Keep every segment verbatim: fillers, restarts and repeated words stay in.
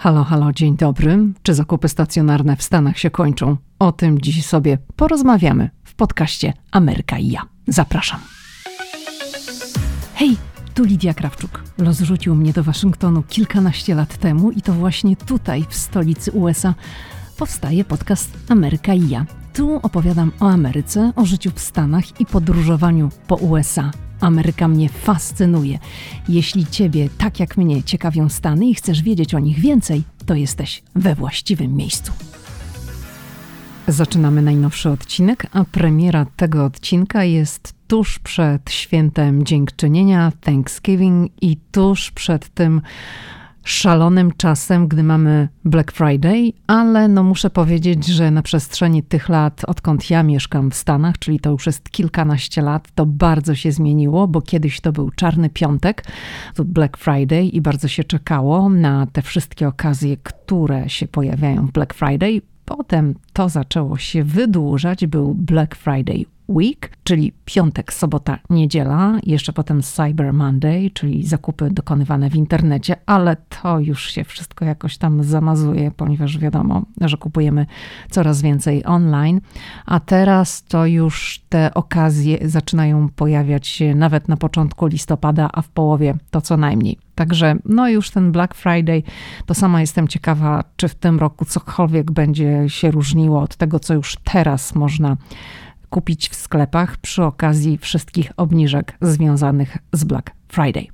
Halo, halo, dzień dobry. Czy zakupy stacjonarne w Stanach się kończą? O tym dziś sobie porozmawiamy w podcaście Ameryka i ja. Zapraszam. Hej, tu Lidia Krawczuk. Los rzucił mnie do Waszyngtonu kilkanaście lat temu i to właśnie tutaj, w stolicy U S A, powstaje podcast Ameryka i ja. Tu opowiadam o Ameryce, o życiu w Stanach i podróżowaniu po U S A. Ameryka mnie fascynuje. Jeśli Ciebie, tak jak mnie, ciekawią Stany i chcesz wiedzieć o nich więcej, to jesteś we właściwym miejscu. Zaczynamy najnowszy odcinek, a premiera tego odcinka jest tuż przed świętem Dziękczynienia, Thanksgiving i tuż przed tym szalonym czasem, gdy mamy Black Friday, ale no muszę powiedzieć, że na przestrzeni tych lat, odkąd ja mieszkam w Stanach, czyli to już jest kilkanaście lat, to bardzo się zmieniło, bo kiedyś to był Czarny Piątek, to Black Friday i bardzo się czekało na te wszystkie okazje, które się pojawiają w Black Friday. Potem to zaczęło się wydłużać, był Black Friday Week, czyli piątek, sobota, niedziela, jeszcze potem Cyber Monday, czyli zakupy dokonywane w internecie, ale to już się wszystko jakoś tam zamazuje, ponieważ wiadomo, że kupujemy coraz więcej online, a teraz to już te okazje zaczynają pojawiać się nawet na początku listopada, a w połowie to co najmniej. Także no już ten Black Friday, to sama jestem ciekawa, czy w tym roku cokolwiek będzie się różniło od tego, co już teraz można kupić w sklepach przy okazji wszystkich obniżek związanych z Black Friday.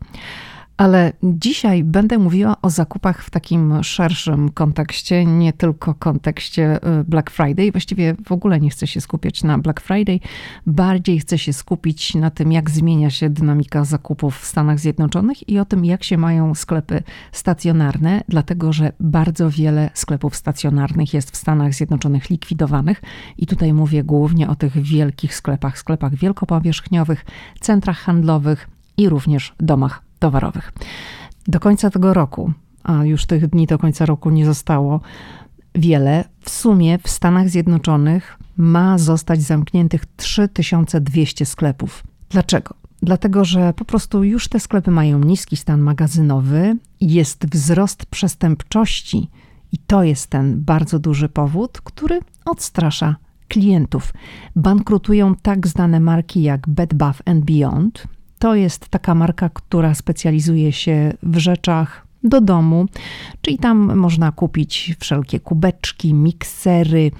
Ale dzisiaj będę mówiła o zakupach w takim szerszym kontekście, nie tylko kontekście Black Friday. Właściwie w ogóle nie chcę się skupiać na Black Friday. Bardziej chcę się skupić na tym, jak zmienia się dynamika zakupów w Stanach Zjednoczonych i o tym, jak się mają sklepy stacjonarne, dlatego że bardzo wiele sklepów stacjonarnych jest w Stanach Zjednoczonych likwidowanych. I tutaj mówię głównie o tych wielkich sklepach, sklepach wielkopowierzchniowych, centrach handlowych i również domach towarowych. Do końca tego roku, a już tych dni do końca roku nie zostało wiele, w sumie w Stanach Zjednoczonych ma zostać zamkniętych trzy tysiące dwieście sklepów. Dlaczego? Dlatego, że po prostu już te sklepy mają niski stan magazynowy, jest wzrost przestępczości i to jest ten bardzo duży powód, który odstrasza klientów. Bankrutują tak znane marki jak Bed Bath and Beyond. To jest taka marka, która specjalizuje się w rzeczach do domu, czyli tam można kupić wszelkie kubeczki, miksery,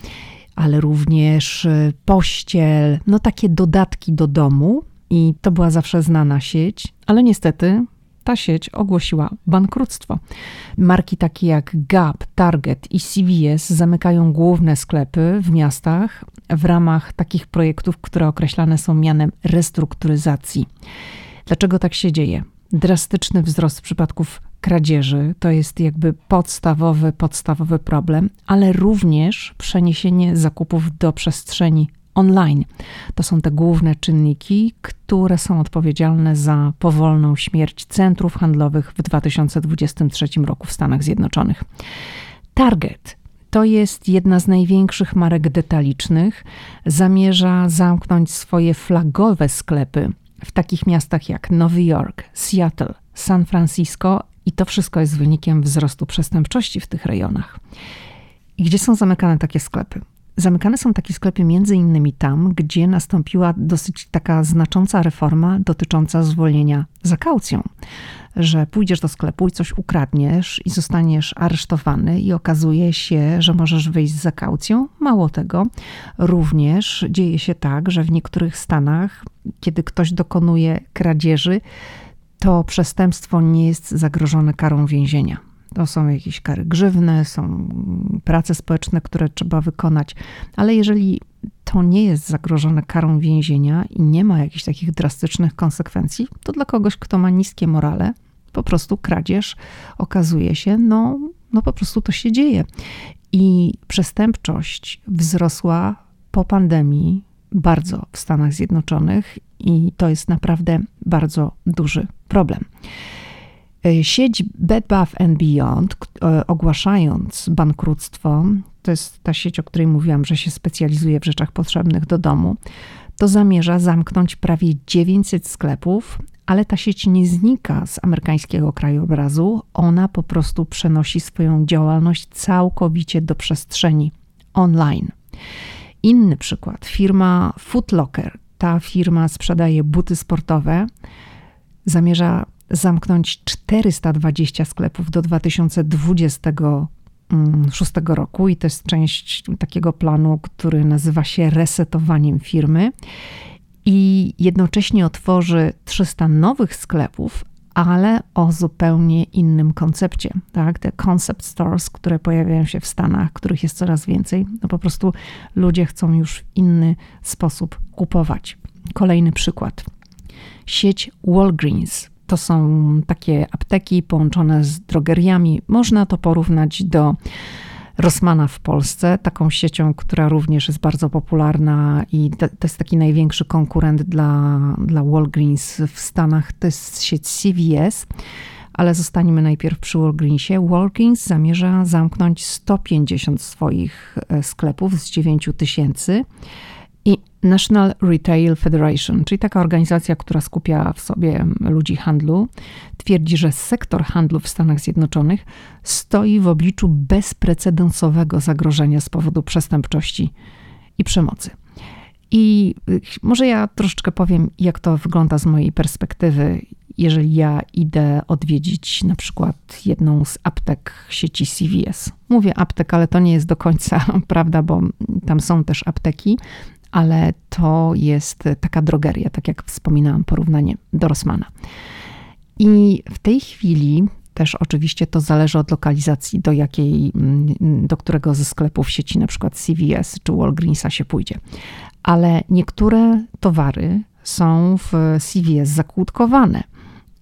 ale również pościel, no takie dodatki do domu i to była zawsze znana sieć, ale niestety ta sieć ogłosiła bankructwo. Marki takie jak Gap, Target i C V S zamykają główne sklepy w miastach w ramach takich projektów, które określane są mianem restrukturyzacji. Dlaczego tak się dzieje? Drastyczny wzrost przypadków kradzieży to jest jakby podstawowy, podstawowy problem, ale również przeniesienie zakupów do przestrzeni online. To są te główne czynniki, które są odpowiedzialne za powolną śmierć centrów handlowych w dwa tysiące dwudziestym trzecim roku w Stanach Zjednoczonych. Target to jest jedna z największych marek detalicznych. Zamierza zamknąć swoje flagowe sklepy w takich miastach jak Nowy Jork, Seattle, San Francisco i to wszystko jest wynikiem wzrostu przestępczości w tych rejonach. I gdzie są zamykane takie sklepy? Zamykane są takie sklepy między innymi tam, gdzie nastąpiła dosyć taka znacząca reforma dotycząca zwolnienia za kaucją, że pójdziesz do sklepu i coś ukradniesz i zostaniesz aresztowany i okazuje się, że możesz wyjść za kaucją. Mało tego, również dzieje się tak, że w niektórych stanach, kiedy ktoś dokonuje kradzieży, to przestępstwo nie jest zagrożone karą więzienia. To są jakieś kary grzywne, są prace społeczne, które trzeba wykonać, ale jeżeli to nie jest zagrożone karą więzienia i nie ma jakichś takich drastycznych konsekwencji, to dla kogoś, kto ma niskie morale, po prostu kradzież okazuje się, no, no po prostu to się dzieje. I przestępczość wzrosła po pandemii bardzo w Stanach Zjednoczonych i to jest naprawdę bardzo duży problem. Sieć Bed Bath and Beyond, ogłaszając bankructwo, to jest ta sieć, o której mówiłam, że się specjalizuje w rzeczach potrzebnych do domu, to zamierza zamknąć prawie dziewięćset sklepów, Ale ta sieć nie znika z amerykańskiego krajobrazu. Ona po prostu przenosi swoją działalność całkowicie do przestrzeni online. Inny przykład. Firma Foot Locker. Ta firma sprzedaje buty sportowe. Zamierza zamknąć czterysta dwadzieścia sklepów do dwa tysiące dwudziestego szóstego roku i to jest część takiego planu, który nazywa się resetowaniem firmy. I jednocześnie otworzy trzysta nowych sklepów, ale o zupełnie innym koncepcie. Tak? Te concept stores, które pojawiają się w Stanach, których jest coraz więcej, no po prostu ludzie chcą już w inny sposób kupować. Kolejny przykład. Sieć Walgreens. To są takie apteki połączone z drogeriami. Można to porównać do Rossmana w Polsce, taką siecią, która również jest bardzo popularna i to, to jest taki największy konkurent dla, dla Walgreens w Stanach, to jest sieć C V S, ale zostaniemy najpierw przy Walgreensie. Walgreens zamierza zamknąć sto pięćdziesiąt swoich sklepów z dziewięć tysięcy i National Retail Federation, czyli taka organizacja, która skupia w sobie ludzi handlu, twierdzi, że sektor handlu w Stanach Zjednoczonych stoi w obliczu bezprecedensowego zagrożenia z powodu przestępczości i przemocy. I może ja troszeczkę powiem, jak to wygląda z mojej perspektywy, jeżeli ja idę odwiedzić na przykład jedną z aptek sieci C V S. Mówię aptek, ale to nie jest do końca prawda, bo tam są też apteki, ale to jest taka drogeria, tak jak wspominałam, porównanie do Rossmana. I w tej chwili też oczywiście to zależy od lokalizacji, do jakiej, do którego ze sklepów sieci, na przykład C V S czy Walgreensa się pójdzie. Ale niektóre towary są w C V S zakłódkowane.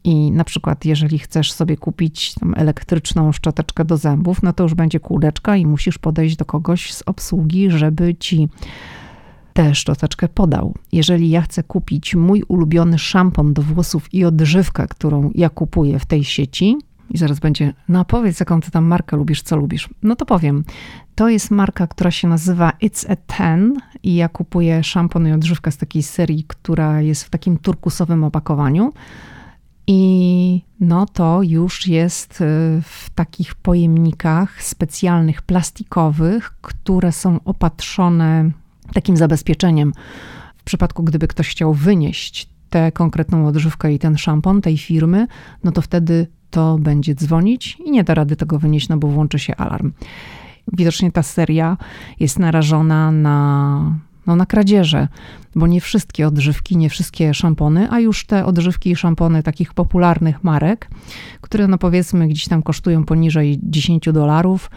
I na przykład jeżeli chcesz sobie kupić tam elektryczną szczoteczkę do zębów, no to już będzie kółeczka i musisz podejść do kogoś z obsługi, żeby ci tę szczoteczkę podał. Jeżeli ja chcę kupić mój ulubiony szampon do włosów i odżywkę, którą ja kupuję w tej sieci, i zaraz będzie, no powiedz, jaką ty tam markę lubisz, co lubisz. No to powiem. To jest marka, która się nazywa It's a Ten i ja kupuję szampon i odżywkę z takiej serii, która jest w takim turkusowym opakowaniu. I no to już jest w takich pojemnikach specjalnych, plastikowych, które są opatrzone takim zabezpieczeniem, w przypadku gdyby ktoś chciał wynieść tę konkretną odżywkę i ten szampon tej firmy, no to wtedy to będzie dzwonić i nie da rady tego wynieść, no bo włączy się alarm. Widocznie ta seria jest narażona na, no, na kradzieże, bo nie wszystkie odżywki, nie wszystkie szampony, a już te odżywki i szampony takich popularnych marek, które no powiedzmy gdzieś tam kosztują poniżej dziesięć dolarów,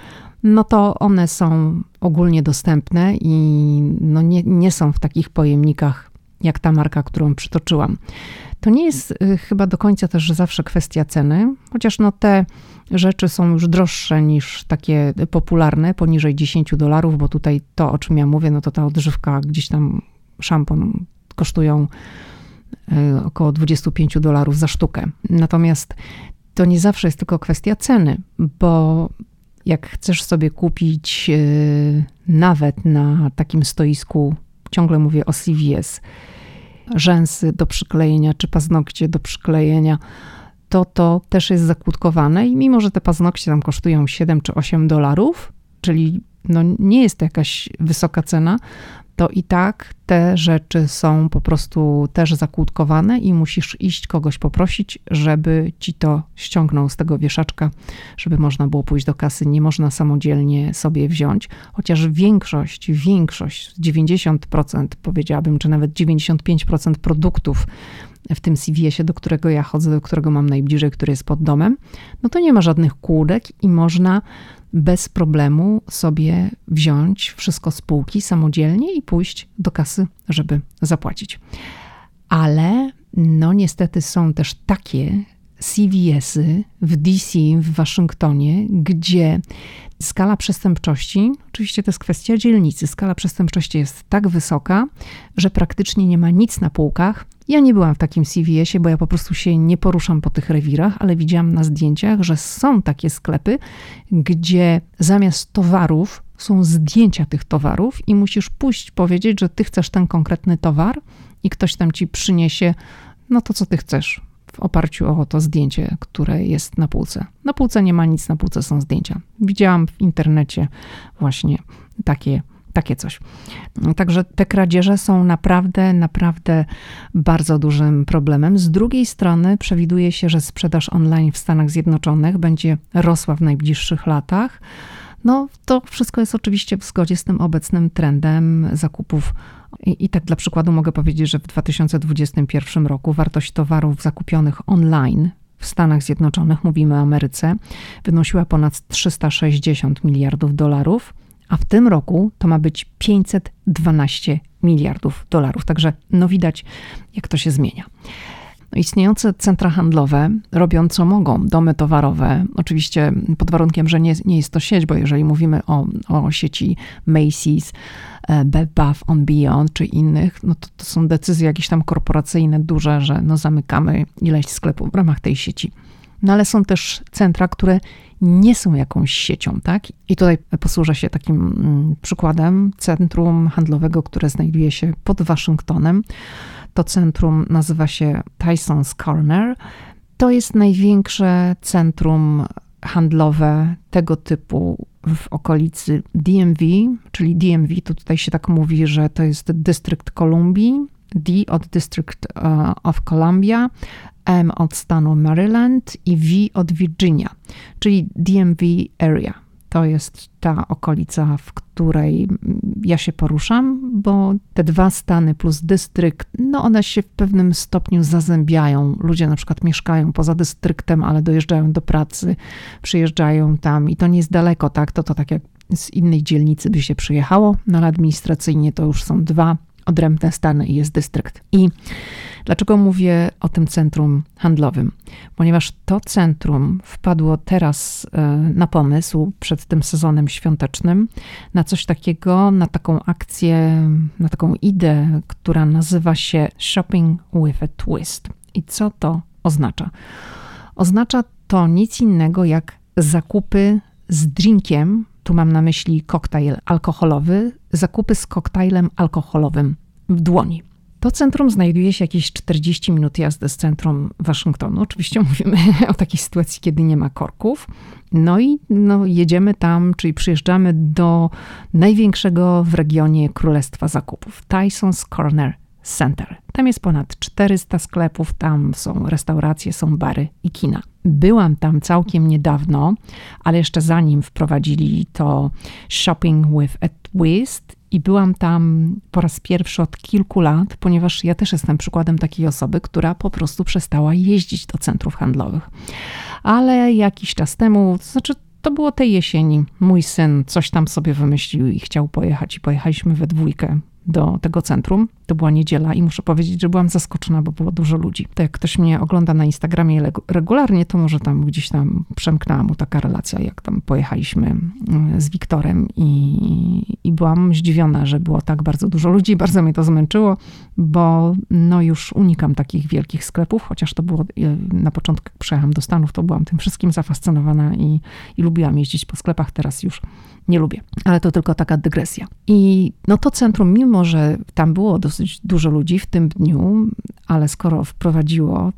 no to one są ogólnie dostępne i no nie, nie są w takich pojemnikach jak ta marka, którą przytoczyłam. To nie jest chyba do końca też zawsze kwestia ceny, chociaż no te rzeczy są już droższe niż takie popularne, poniżej dziesięć dolarów, bo tutaj to, o czym ja mówię, no to ta odżywka, gdzieś tam szampon kosztują około dwadzieścia pięć dolarów za sztukę. Natomiast to nie zawsze jest tylko kwestia ceny, bo jak chcesz sobie kupić yy, nawet na takim stoisku, ciągle mówię o C V S, rzęsy do przyklejenia czy paznokcie do przyklejenia, to to też jest zakłódkowane i mimo, że te paznokcie tam kosztują siedem czy osiem dolarów, czyli no nie jest to jakaś wysoka cena, to i tak te rzeczy są po prostu też zakłódkowane i musisz iść kogoś poprosić, żeby ci to ściągnął z tego wieszaczka, żeby można było pójść do kasy. Nie można samodzielnie sobie wziąć, chociaż większość, większość, dziewięćdziesiąt procent powiedziałabym, czy nawet dziewięćdziesiąt pięć procent produktów w tym C V S-ie, do którego ja chodzę, do którego mam najbliżej, który jest pod domem, no to nie ma żadnych kłódek i można bez problemu sobie wziąć wszystko z półki samodzielnie i pójść do kasy, żeby zapłacić. Ale no niestety są też takie C V S-y w D C, w Waszyngtonie, gdzie skala przestępczości, oczywiście to jest kwestia dzielnicy, skala przestępczości jest tak wysoka, że praktycznie nie ma nic na półkach. Ja nie byłam w takim C V S-ie, bo ja po prostu się nie poruszam po tych rewirach, ale widziałam na zdjęciach, że są takie sklepy, gdzie zamiast towarów są zdjęcia tych towarów i musisz pójść powiedzieć, że ty chcesz ten konkretny towar i ktoś tam ci przyniesie no to, co ty chcesz. w oparciu o to zdjęcie, które jest na półce. Na półce nie ma nic, na półce są zdjęcia. Widziałam w internecie właśnie takie, takie coś. Także te kradzieże są naprawdę, naprawdę bardzo dużym problemem. Z drugiej strony przewiduje się, że sprzedaż online w Stanach Zjednoczonych będzie rosła w najbliższych latach. No to wszystko jest oczywiście w zgodzie z tym obecnym trendem zakupów. I, I tak dla przykładu mogę powiedzieć, że w dwa tysiące dwudziestym pierwszym roku wartość towarów zakupionych online w Stanach Zjednoczonych, mówimy o Ameryce, wynosiła ponad trzysta sześćdziesiąt miliardów dolarów, a w tym roku to ma być pięćset dwanaście miliardów dolarów. Także no widać, jak to się zmienia. Istniejące centra handlowe robią co mogą, domy towarowe, oczywiście pod warunkiem, że nie, nie jest to sieć, bo jeżeli mówimy o, o sieci Macy's, Bed Bath and Beyond czy innych, no to, to są decyzje jakieś tam korporacyjne, duże, że no zamykamy ileś sklepów w ramach tej sieci. No ale są też centra, które nie są jakąś siecią, tak? I tutaj posłużę się takim przykładem centrum handlowego, które znajduje się pod Waszyngtonem. To centrum nazywa się Tysons Corner. To jest największe centrum handlowe tego typu w okolicy D M V, czyli D M V, to tutaj się tak mówi, że to jest District Columbia, D od District of Columbia, M od stanu Maryland i V od Virginia, czyli D M V area. To jest ta okolica, w której ja się poruszam, bo te dwa stany plus dystrykt, no one się w pewnym stopniu zazębiają. Ludzie na przykład mieszkają poza dystryktem, ale dojeżdżają do pracy, przyjeżdżają tam i to nie jest daleko, tak? To to tak jak z innej dzielnicy by się przyjechało, no ale administracyjnie to już są dwa odrębne stany i jest dystrykt. I dlaczego mówię o tym centrum handlowym? Ponieważ to centrum wpadło teraz na pomysł przed tym sezonem świątecznym na coś takiego, na taką akcję, na taką ideę, która nazywa się Shopping with a Twist. I co to oznacza? Oznacza to nic innego jak zakupy z drinkiem, tu mam na myśli koktajl alkoholowy, zakupy z koktajlem alkoholowym w dłoni. To centrum znajduje się jakieś czterdzieści minut jazdy z centrum Waszyngtonu. Oczywiście mówimy o takiej sytuacji, kiedy nie ma korków. No i no, jedziemy tam, czyli przyjeżdżamy do największego w regionie królestwa zakupów, Tysons Corner Center. Tam jest ponad czterysta sklepów, tam są restauracje, są bary i kina. Byłam tam całkiem niedawno, ale jeszcze zanim wprowadzili to Shopping with a Twist i byłam tam po raz pierwszy od kilku lat, ponieważ ja też jestem przykładem takiej osoby, która po prostu przestała jeździć do centrów handlowych. Ale jakiś czas temu, to znaczy to było tej jesieni, mój syn coś tam sobie wymyślił i chciał pojechać i pojechaliśmy we dwójkę do tego centrum. To była niedziela i muszę powiedzieć, że byłam zaskoczona, bo było dużo ludzi. To jak ktoś mnie ogląda na Instagramie regularnie, to może tam gdzieś tam przemknęła mu taka relacja, jak tam pojechaliśmy z Wiktorem i, i byłam zdziwiona, że było tak bardzo dużo ludzi. Bardzo mnie to zmęczyło, bo no już unikam takich wielkich sklepów, chociaż to było na początku, jak przyjechałam do Stanów, to byłam tym wszystkim zafascynowana i, i lubiłam jeździć po sklepach, teraz już nie lubię. Ale to tylko taka dygresja. I no to centrum, mimo że tam było dosyć dużo ludzi w tym dniu, ale skoro wprowadziło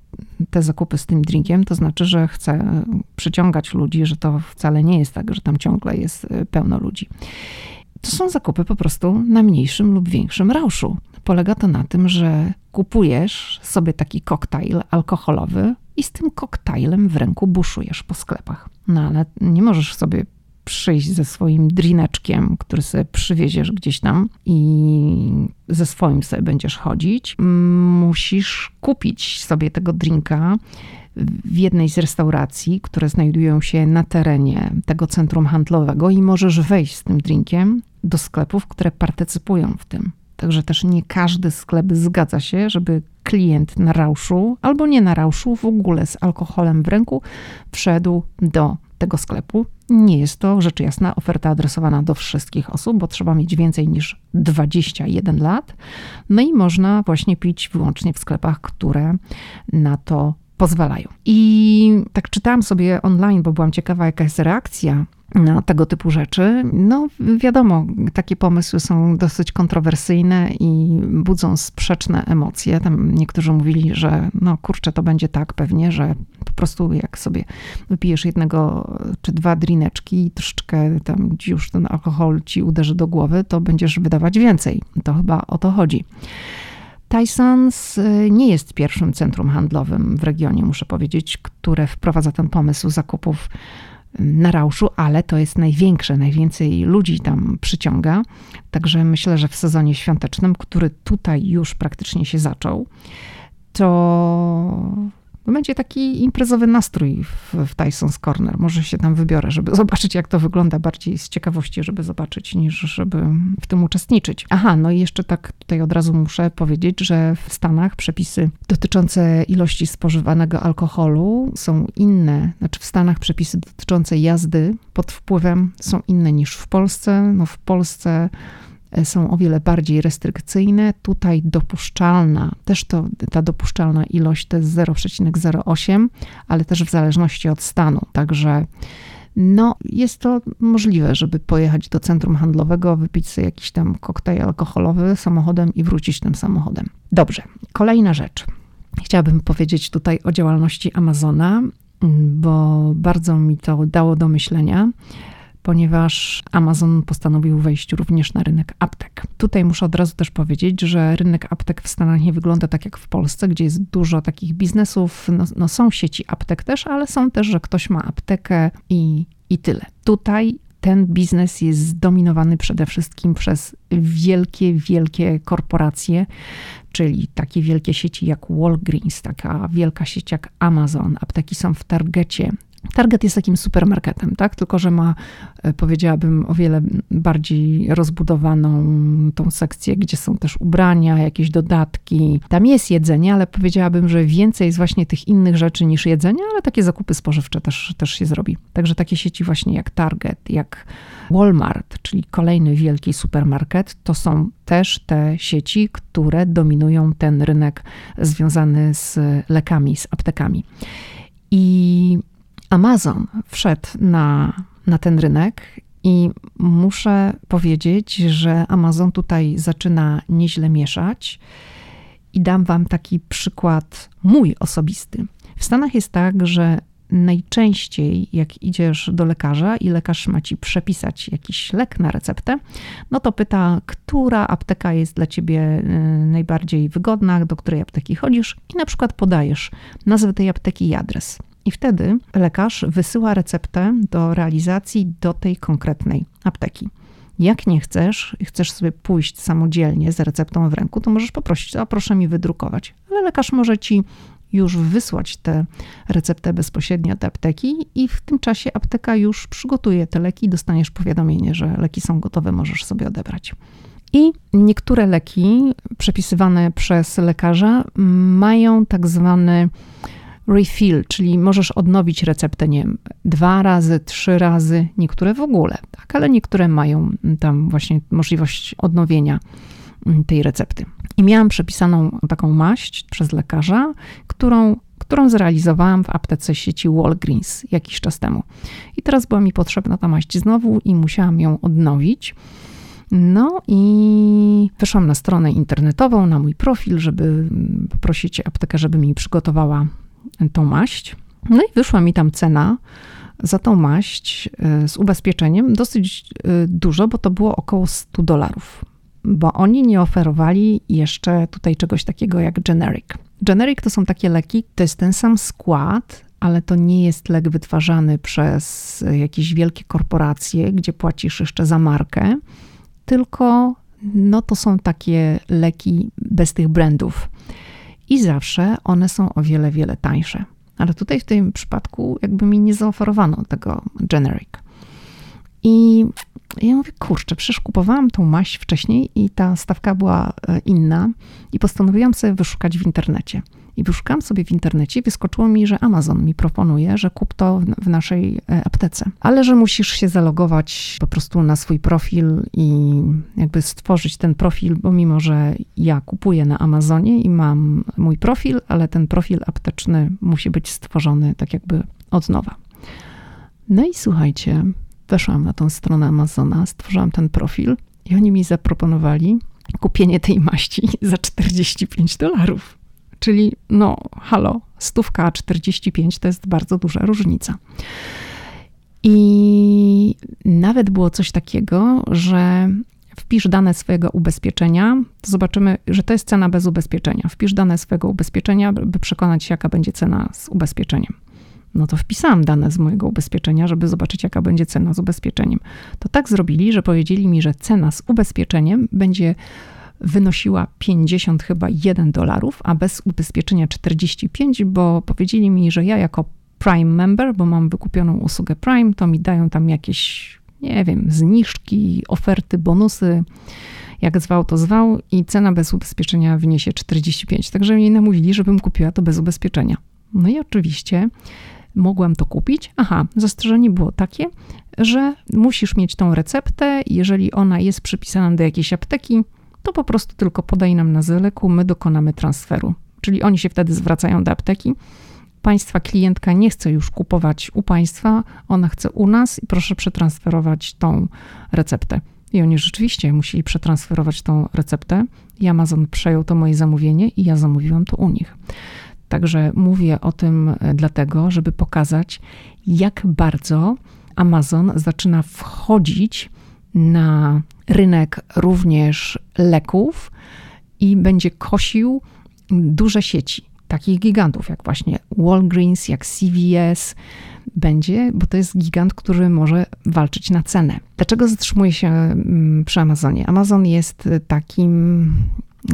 te zakupy z tym drinkiem, to znaczy, że chce przyciągać ludzi, że to wcale nie jest tak, że tam ciągle jest pełno ludzi. To są zakupy po prostu na mniejszym lub większym rauszu. Polega to na tym, że kupujesz sobie taki koktajl alkoholowy i z tym koktajlem w ręku buszujesz po sklepach. No ale nie możesz sobie przyjść ze swoim drineczkiem, który sobie przywieziesz gdzieś tam i ze swoim sobie będziesz chodzić. Musisz kupić sobie tego drinka w jednej z restauracji, które znajdują się na terenie tego centrum handlowego i możesz wejść z tym drinkiem do sklepów, które partycypują w tym. Także też nie każdy sklep zgadza się, żeby klient na rauszu albo nie na rauszu w ogóle z alkoholem w ręku wszedł do tego sklepu. Nie jest to, rzecz jasna, oferta adresowana do wszystkich osób, bo trzeba mieć więcej niż dwadzieścia jeden lat. No i można właśnie pić wyłącznie w sklepach, które na to pozwalają. I tak czytałam sobie online, bo byłam ciekawa, jaka jest reakcja na tego typu rzeczy. No wiadomo, takie pomysły są dosyć kontrowersyjne i budzą sprzeczne emocje. Tam niektórzy mówili, że no kurczę, to będzie tak pewnie, że po prostu jak sobie wypijesz jednego czy dwa drineczki i troszeczkę tam już ten alkohol ci uderzy do głowy, to będziesz wydawać więcej. To chyba o to chodzi. Tysons nie jest pierwszym centrum handlowym w regionie, muszę powiedzieć, które wprowadza ten pomysł zakupów na rauszu, ale to jest największe, najwięcej ludzi tam przyciąga. Także myślę, że w sezonie świątecznym, który tutaj już praktycznie się zaczął, to będzie taki imprezowy nastrój w, w Tysons Corner. Może się tam wybiorę, żeby zobaczyć, jak to wygląda, bardziej z ciekawości, żeby zobaczyć, niż żeby w tym uczestniczyć. Aha, no i jeszcze tak tutaj od razu muszę powiedzieć, że w Stanach przepisy dotyczące ilości spożywanego alkoholu są inne. Znaczy w Stanach przepisy dotyczące jazdy pod wpływem są inne niż w Polsce. No w Polsce są o wiele bardziej restrykcyjne. Tutaj dopuszczalna, też to, ta dopuszczalna ilość to jest zero przecinek zero osiem, ale też w zależności od stanu. Także no, jest to możliwe, żeby pojechać do centrum handlowego, wypić sobie jakiś tam koktajl alkoholowy samochodem i wrócić tym samochodem. Dobrze, kolejna rzecz. Chciałabym powiedzieć tutaj o działalności Amazona, bo bardzo mi to dało do myślenia, ponieważ Amazon postanowił wejść również na rynek aptek. Tutaj muszę od razu też powiedzieć, że rynek aptek w Stanach nie wygląda tak jak w Polsce, gdzie jest dużo takich biznesów. No, no są sieci aptek też, ale są też, że ktoś ma aptekę i, i tyle. Tutaj ten biznes jest zdominowany przede wszystkim przez wielkie, wielkie korporacje, czyli takie wielkie sieci jak Walgreens, taka wielka sieć jak Amazon. Apteki są w Targecie. Target jest takim supermarketem, tak? Tylko że ma, powiedziałabym, o wiele bardziej rozbudowaną tą sekcję, gdzie są też ubrania, jakieś dodatki. Tam jest jedzenie, ale powiedziałabym, że więcej jest właśnie tych innych rzeczy niż jedzenie, ale takie zakupy spożywcze też, też się zrobi. Także takie sieci właśnie jak Target, jak Walmart, czyli kolejny wielki supermarket, to są też te sieci, które dominują ten rynek związany z lekami, z aptekami. I Amazon wszedł na, na ten rynek i muszę powiedzieć, że Amazon tutaj zaczyna nieźle mieszać i dam wam taki przykład mój osobisty. W Stanach jest tak, że najczęściej jak idziesz do lekarza i lekarz ma ci przepisać jakiś lek na receptę, no to pyta, która apteka jest dla ciebie najbardziej wygodna, do której apteki chodzisz i na przykład podajesz nazwę tej apteki i adres. I wtedy lekarz wysyła receptę do realizacji do tej konkretnej apteki. Jak nie chcesz i chcesz sobie pójść samodzielnie z receptą w ręku, to możesz poprosić, a proszę mi wydrukować. Ale lekarz może ci już wysłać tę receptę bezpośrednio do apteki i w tym czasie apteka już przygotuje te leki, dostaniesz powiadomienie, że leki są gotowe, możesz sobie odebrać. I niektóre leki przepisywane przez lekarza mają tak zwany refill, czyli możesz odnowić receptę, nie wiem, dwa razy, trzy razy, niektóre w ogóle, tak, ale niektóre mają tam właśnie możliwość odnowienia tej recepty. I miałam przepisaną taką maść przez lekarza, którą, którą zrealizowałam w aptece sieci Walgreens jakiś czas temu. I teraz była mi potrzebna ta maść znowu i musiałam ją odnowić. No i weszłam na stronę internetową, na mój profil, żeby poprosić aptekę, żeby mi przygotowała tą maść. No i wyszła mi tam cena za tą maść z ubezpieczeniem dosyć dużo, bo to było około sto dolarów, bo oni nie oferowali jeszcze tutaj czegoś takiego jak generic. Generic to są takie leki, to jest ten sam skład, ale to nie jest lek wytwarzany przez jakieś wielkie korporacje, gdzie płacisz jeszcze za markę, tylko no to są takie leki bez tych brandów. I zawsze one są o wiele, wiele tańsze. Ale tutaj w tym przypadku jakby mi nie zaoferowano tego generic. I ja mówię, kurczę, przecież kupowałam tą maść wcześniej i ta stawka była inna i postanowiłam sobie wyszukać w internecie. I wyszukałam sobie w internecie, wyskoczyło mi, że Amazon mi proponuje, że kup to w naszej aptece. Ale że musisz się zalogować po prostu na swój profil i jakby stworzyć ten profil, bo mimo, że ja kupuję na Amazonie i mam mój profil, ale ten profil apteczny musi być stworzony tak jakby od nowa. No i słuchajcie, weszłam na tą stronę Amazona, stworzyłam ten profil i oni mi zaproponowali kupienie tej maści za czterdzieści pięć dolarów. Czyli no halo, stówka a czterdzieści pięć to jest bardzo duża różnica. I nawet było coś takiego, że wpisz dane swojego ubezpieczenia, to zobaczymy, że to jest cena bez ubezpieczenia. Wpisz dane swojego ubezpieczenia, by przekonać się, jaka będzie cena z ubezpieczeniem. No to wpisałam dane z mojego ubezpieczenia, żeby zobaczyć, jaka będzie cena z ubezpieczeniem. To tak zrobili, że powiedzieli mi, że cena z ubezpieczeniem będzie wynosiła pięćdziesiąt chyba jeden dolarów, a bez ubezpieczenia czterdzieści pięć, bo powiedzieli mi, że ja jako Prime member, bo mam wykupioną usługę Prime, to mi dają tam jakieś, nie wiem, zniżki, oferty, bonusy, jak zwał to zwał i cena bez ubezpieczenia wyniesie czterdzieści pięć. Także mnie namówili, żebym kupiła to bez ubezpieczenia. No i oczywiście mogłam to kupić. Aha, zastrzeżenie było takie, że musisz mieć tą receptę, jeżeli ona jest przypisana do jakiejś apteki, to po prostu tylko podaj nam na zleku, my dokonamy transferu. Czyli oni się wtedy zwracają do apteki. Państwa klientka nie chce już kupować u państwa, ona chce u nas i proszę przetransferować tą receptę. I oni rzeczywiście musieli przetransferować tą receptę. I Amazon przejął to moje zamówienie i ja zamówiłam to u nich. Także mówię o tym dlatego, żeby pokazać, jak bardzo Amazon zaczyna wchodzić na rynek również leków i będzie kosił duże sieci takich gigantów, jak właśnie Walgreens, jak C V S będzie, bo to jest gigant, który może walczyć na cenę. Dlaczego zatrzymuje się przy Amazonie? Amazon jest takim,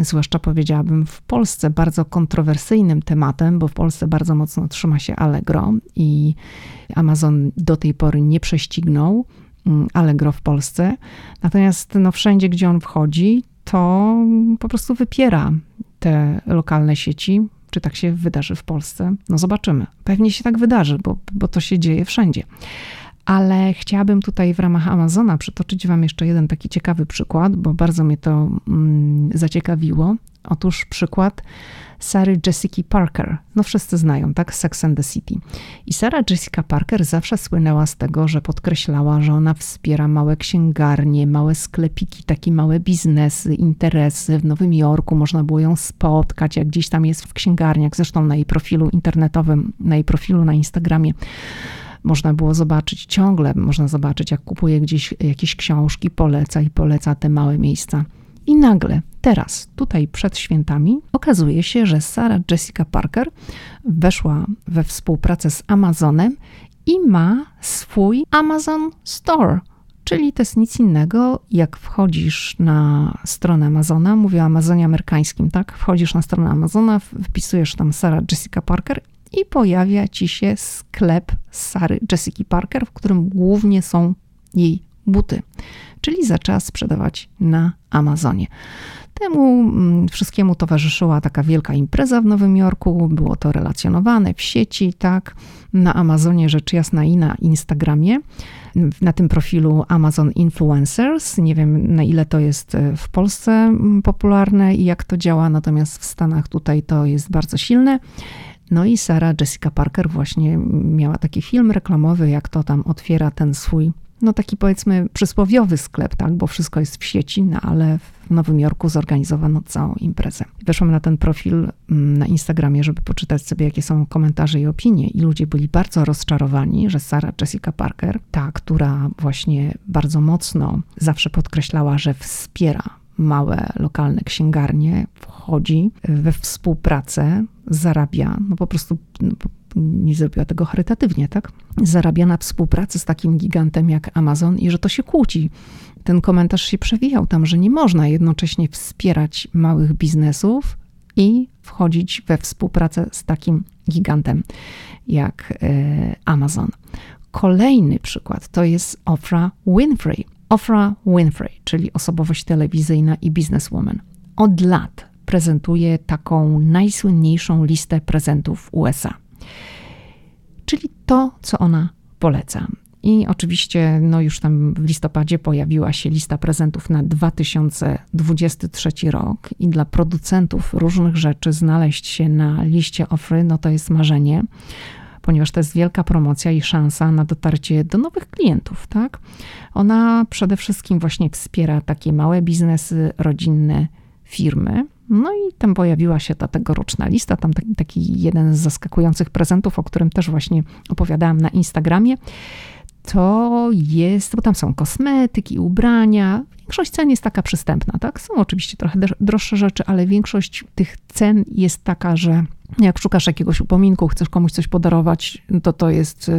zwłaszcza powiedziałabym w Polsce, bardzo kontrowersyjnym tematem, bo w Polsce bardzo mocno trzyma się Allegro i Amazon do tej pory nie prześcignął Allegro w Polsce. Natomiast no, wszędzie, gdzie on wchodzi, to po prostu wypiera te lokalne sieci. Czy tak się wydarzy w Polsce? No zobaczymy. Pewnie się tak wydarzy, bo, bo to się dzieje wszędzie. Ale chciałabym tutaj w ramach Amazona przytoczyć wam jeszcze jeden taki ciekawy przykład, bo bardzo mnie to mm, zaciekawiło. Otóż przykład Sary Jessica Parker. No wszyscy znają, tak? Sex and the City. I Sarah Jessica Parker zawsze słynęła z tego, że podkreślała, że ona wspiera małe księgarnie, małe sklepiki, takie małe biznesy, interesy. W Nowym Jorku można było ją spotkać, jak gdzieś tam jest w księgarniach, zresztą na jej profilu internetowym, na jej profilu na Instagramie. Można było zobaczyć, ciągle można zobaczyć, jak kupuje gdzieś jakieś książki, poleca i poleca te małe miejsca. I nagle, teraz, tutaj przed świętami, okazuje się, że Sarah Jessica Parker weszła we współpracę z Amazonem i ma swój Amazon Store. Czyli to jest nic innego, jak wchodzisz na stronę Amazona, mówię o Amazonie amerykańskim, tak? Wchodzisz na stronę Amazona, wpisujesz tam Sarah Jessica Parker i pojawia ci się sklep Sary Jessica Parker, w którym głównie są jej buty. Czyli zaczęła sprzedawać na Amazonie. Temu wszystkiemu towarzyszyła taka wielka impreza w Nowym Jorku, było to relacjonowane w sieci, tak, na Amazonie rzecz jasna i na Instagramie, na tym profilu Amazon Influencers, nie wiem na ile to jest w Polsce popularne i jak to działa, natomiast w Stanach tutaj to jest bardzo silne. No i Sarah Jessica Parker właśnie miała taki film reklamowy, jak to tam otwiera ten swój, no taki powiedzmy przysłowiowy sklep, tak, bo wszystko jest w sieci, no ale w Nowym Jorku zorganizowano całą imprezę. Weszłam na ten profil na Instagramie, żeby poczytać sobie, jakie są komentarze i opinie i ludzie byli bardzo rozczarowani, że Sarah Jessica Parker, ta, która właśnie bardzo mocno zawsze podkreślała, że wspiera małe, lokalne księgarnie, wchodzi we współpracę, zarabia, no po prostu no, nie zrobiła tego charytatywnie, tak? Zarabia na współpracy z takim gigantem jak Amazon i że to się kłóci. Ten komentarz się przewijał tam, że nie można jednocześnie wspierać małych biznesów i wchodzić we współpracę z takim gigantem jak yy, Amazon. Kolejny przykład to jest Oprah Winfrey. Oprah Winfrey, czyli osobowość telewizyjna i bizneswoman. Od lat prezentuje taką najsłynniejszą listę prezentów U S A. Czyli to, co ona poleca. I oczywiście no już tam w listopadzie pojawiła się lista prezentów na dwa tysiące dwudziesty trzeci rok i dla producentów różnych rzeczy znaleźć się na liście ofry, no to jest marzenie, ponieważ to jest wielka promocja i szansa na dotarcie do nowych klientów, tak? Ona przede wszystkim właśnie wspiera takie małe biznesy, rodzinne firmy. No i tam pojawiła się ta tegoroczna lista, tam taki jeden z zaskakujących prezentów, o którym też właśnie opowiadałam na Instagramie. To jest, bo tam są kosmetyki, ubrania. Większość cen jest taka przystępna, tak? Są oczywiście trochę droższe rzeczy, ale większość tych cen jest taka, że jak szukasz jakiegoś upominku, chcesz komuś coś podarować, to to jest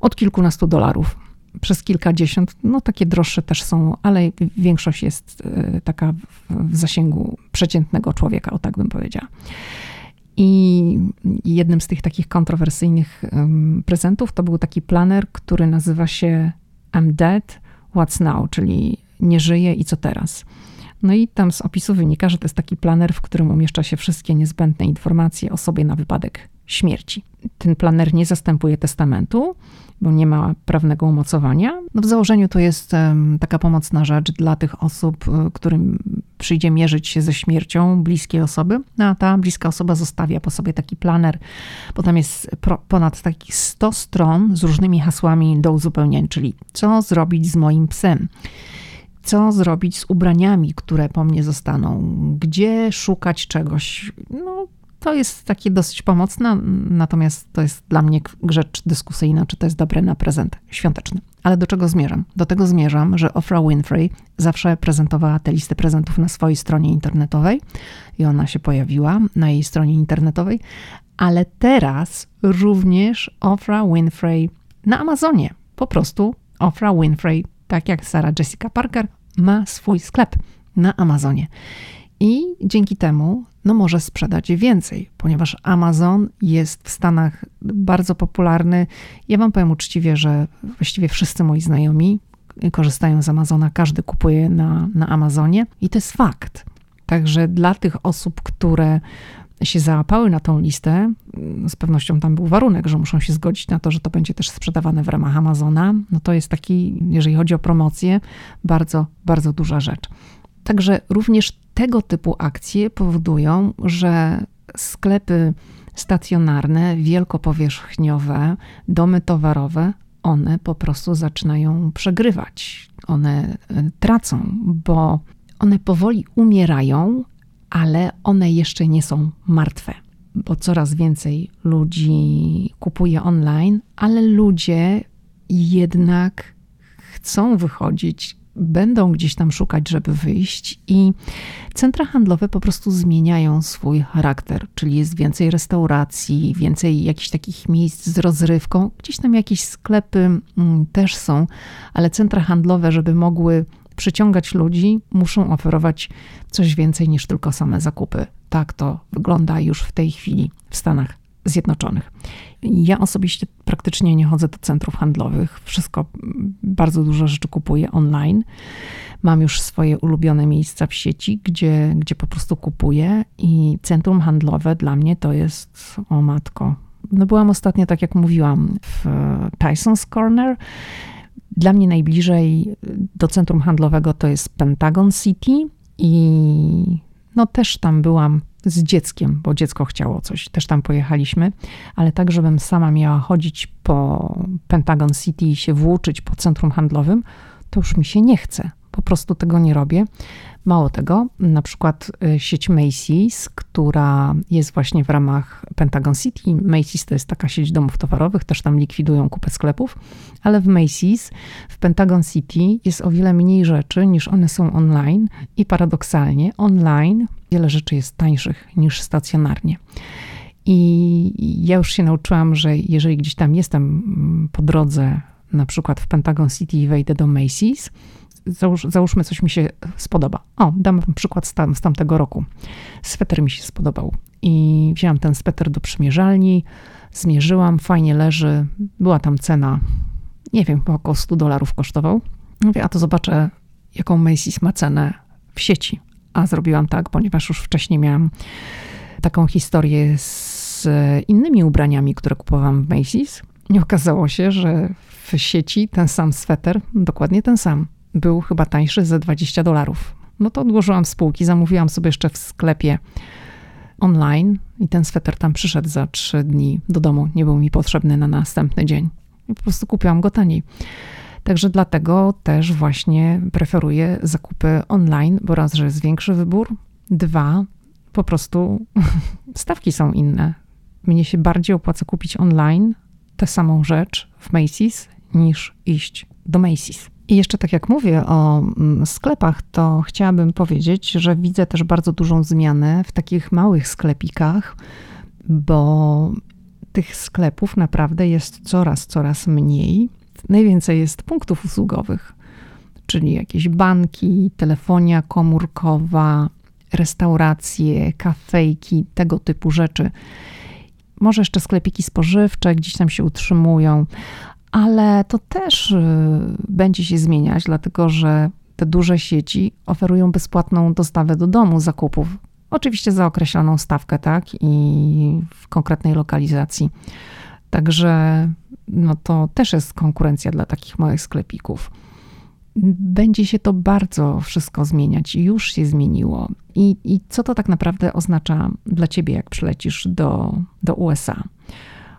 od kilkunastu dolarów przez kilkadziesiąt. No takie droższe też są, ale większość jest taka w zasięgu przeciętnego człowieka, o tak bym powiedziała. I jednym z tych takich kontrowersyjnych prezentów to był taki planer, który nazywa się I'm Dead, What's Now, czyli nie żyję i co teraz. No i tam z opisu wynika, że to jest taki planer, w którym umieszcza się wszystkie niezbędne informacje o sobie na wypadek śmierci. Ten planer nie zastępuje testamentu, bo nie ma prawnego umocowania. No w założeniu to jest taka pomocna rzecz dla tych osób, którym przyjdzie mierzyć się ze śmiercią bliskiej osoby, no a ta bliska osoba zostawia po sobie taki planer, bo tam jest pro, ponad takich sto stron z różnymi hasłami do uzupełnień, czyli co zrobić z moim psem, co zrobić z ubraniami, które po mnie zostaną, gdzie szukać czegoś, no to jest takie dosyć pomocne, natomiast to jest dla mnie rzecz dyskusyjna, czy to jest dobre na prezent świąteczny. Ale do czego zmierzam? Do tego zmierzam, że Oprah Winfrey zawsze prezentowała te listy prezentów na swojej stronie internetowej i ona się pojawiła na jej stronie internetowej, ale teraz również Oprah Winfrey na Amazonie. Po prostu Oprah Winfrey, tak jak Sarah Jessica Parker, ma swój sklep na Amazonie. I dzięki temu no może sprzedać więcej, ponieważ Amazon jest w Stanach bardzo popularny. Ja wam powiem uczciwie, że właściwie wszyscy moi znajomi korzystają z Amazona, każdy kupuje na, na Amazonie i to jest fakt. Także dla tych osób, które się załapały na tą listę, z pewnością tam był warunek, że muszą się zgodzić na to, że to będzie też sprzedawane w ramach Amazona, no to jest taki, jeżeli chodzi o promocję, bardzo, bardzo duża rzecz. Także również tego typu akcje powodują, że sklepy stacjonarne, wielkopowierzchniowe, domy towarowe, one po prostu zaczynają przegrywać. One tracą, bo one powoli umierają, ale one jeszcze nie są martwe, bo coraz więcej ludzi kupuje online, ale ludzie jednak chcą wychodzić, będą gdzieś tam szukać, żeby wyjść i centra handlowe po prostu zmieniają swój charakter, czyli jest więcej restauracji, więcej jakichś takich miejsc z rozrywką, gdzieś tam jakieś sklepy też są, ale centra handlowe, żeby mogły przyciągać ludzi, muszą oferować coś więcej niż tylko same zakupy. Tak to wygląda już w tej chwili w Stanach Zjednoczonych. Ja osobiście praktycznie nie chodzę do centrów handlowych. Wszystko, bardzo dużo rzeczy kupuję online. Mam już swoje ulubione miejsca w sieci, gdzie, gdzie po prostu kupuję i centrum handlowe dla mnie to jest, o matko. No byłam ostatnio, tak jak mówiłam, w Tysons Corner. Dla mnie najbliżej do centrum handlowego to jest Pentagon City i no też tam byłam z dzieckiem, bo dziecko chciało coś. Też tam pojechaliśmy, ale tak, żebym sama miała chodzić po Pentagon City i się włóczyć po centrum handlowym, to już mi się nie chce. Po prostu tego nie robię. Mało tego, na przykład sieć Macy's, która jest właśnie w ramach Pentagon City. Macy's to jest taka sieć domów towarowych, też tam likwidują kupę sklepów, ale w Macy's, w Pentagon City jest o wiele mniej rzeczy niż one są online i paradoksalnie online wiele rzeczy jest tańszych niż stacjonarnie. I ja już się nauczyłam, że jeżeli gdzieś tam jestem po drodze, na przykład w Pentagon City i wejdę do Macy's, Załóż, załóżmy, coś mi się spodoba. O, dam wam przykład z, tam, z tamtego roku. Sweter mi się spodobał i wzięłam ten sweter do przymierzalni, zmierzyłam, fajnie leży, była tam cena, nie wiem, około sto dolarów kosztował. Mówię, a to zobaczę, jaką Macy's ma cenę w sieci. a zrobiłam tak, ponieważ już wcześniej miałam taką historię z innymi ubraniami, które kupowałam w Macy's. I okazało się, że w sieci ten sam sweter, dokładnie ten sam, był chyba tańszy ze dwadzieścia dolarów. No to odłożyłam spółki, zamówiłam sobie jeszcze w sklepie online i ten sweter tam przyszedł za trzy dni do domu. Nie był mi potrzebny na następny dzień. I po prostu kupiłam go taniej. Także dlatego też właśnie preferuję zakupy online, bo raz, że jest większy wybór, dwa, po prostu stawki są inne. Mnie się bardziej opłaca kupić online tę samą rzecz w Macy's niż iść do Macy's. I jeszcze tak jak mówię o sklepach, to chciałabym powiedzieć, że widzę też bardzo dużą zmianę w takich małych sklepikach, bo tych sklepów naprawdę jest coraz, coraz mniej. Najwięcej jest punktów usługowych, czyli jakieś banki, telefonia komórkowa, restauracje, kafejki, tego typu rzeczy. Może jeszcze sklepiki spożywcze gdzieś tam się utrzymują, ale to też będzie się zmieniać, dlatego że te duże sieci oferują bezpłatną dostawę do domu zakupów. Oczywiście za określoną stawkę, tak, i w konkretnej lokalizacji. Także no to też jest konkurencja dla takich małych sklepików. Będzie się to bardzo wszystko zmieniać. Już się zmieniło. I, i co to tak naprawdę oznacza dla ciebie, jak przylecisz do, do U S A?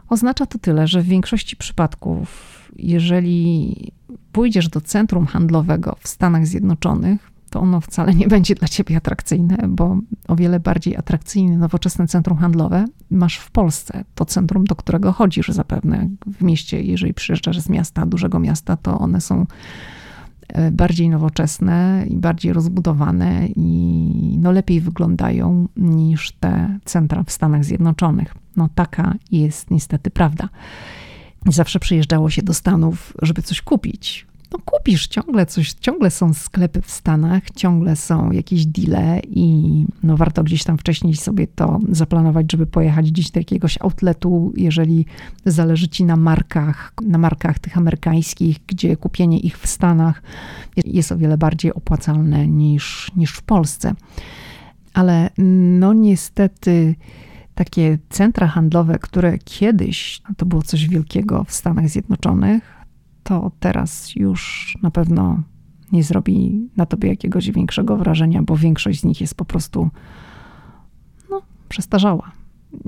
Oznacza to tyle, że w większości przypadków, jeżeli pójdziesz do centrum handlowego w Stanach Zjednoczonych, to ono wcale nie będzie dla ciebie atrakcyjne, bo o wiele bardziej atrakcyjne nowoczesne centrum handlowe masz w Polsce. To centrum, do którego chodzisz zapewne w mieście. Jeżeli przyjeżdżasz z miasta, dużego miasta, to one są bardziej nowoczesne i bardziej rozbudowane i no lepiej wyglądają niż te centra w Stanach Zjednoczonych. No taka jest niestety prawda. Zawsze przyjeżdżało się do Stanów, żeby coś kupić. No kupisz ciągle coś, ciągle są sklepy w Stanach, ciągle są jakieś deale i no warto gdzieś tam wcześniej sobie to zaplanować, żeby pojechać gdzieś do jakiegoś outletu, jeżeli zależy ci na markach, na markach tych amerykańskich, gdzie kupienie ich w Stanach jest o wiele bardziej opłacalne niż, niż w Polsce. Ale no niestety takie centra handlowe, które kiedyś to było coś wielkiego w Stanach Zjednoczonych, to teraz już na pewno nie zrobi na tobie jakiegoś większego wrażenia, bo większość z nich jest po prostu no, przestarzała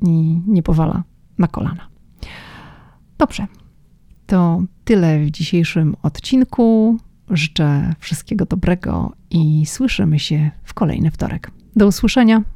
i nie powala na kolana. Dobrze, to tyle w dzisiejszym odcinku. Życzę wszystkiego dobrego i słyszymy się w kolejny wtorek. Do usłyszenia!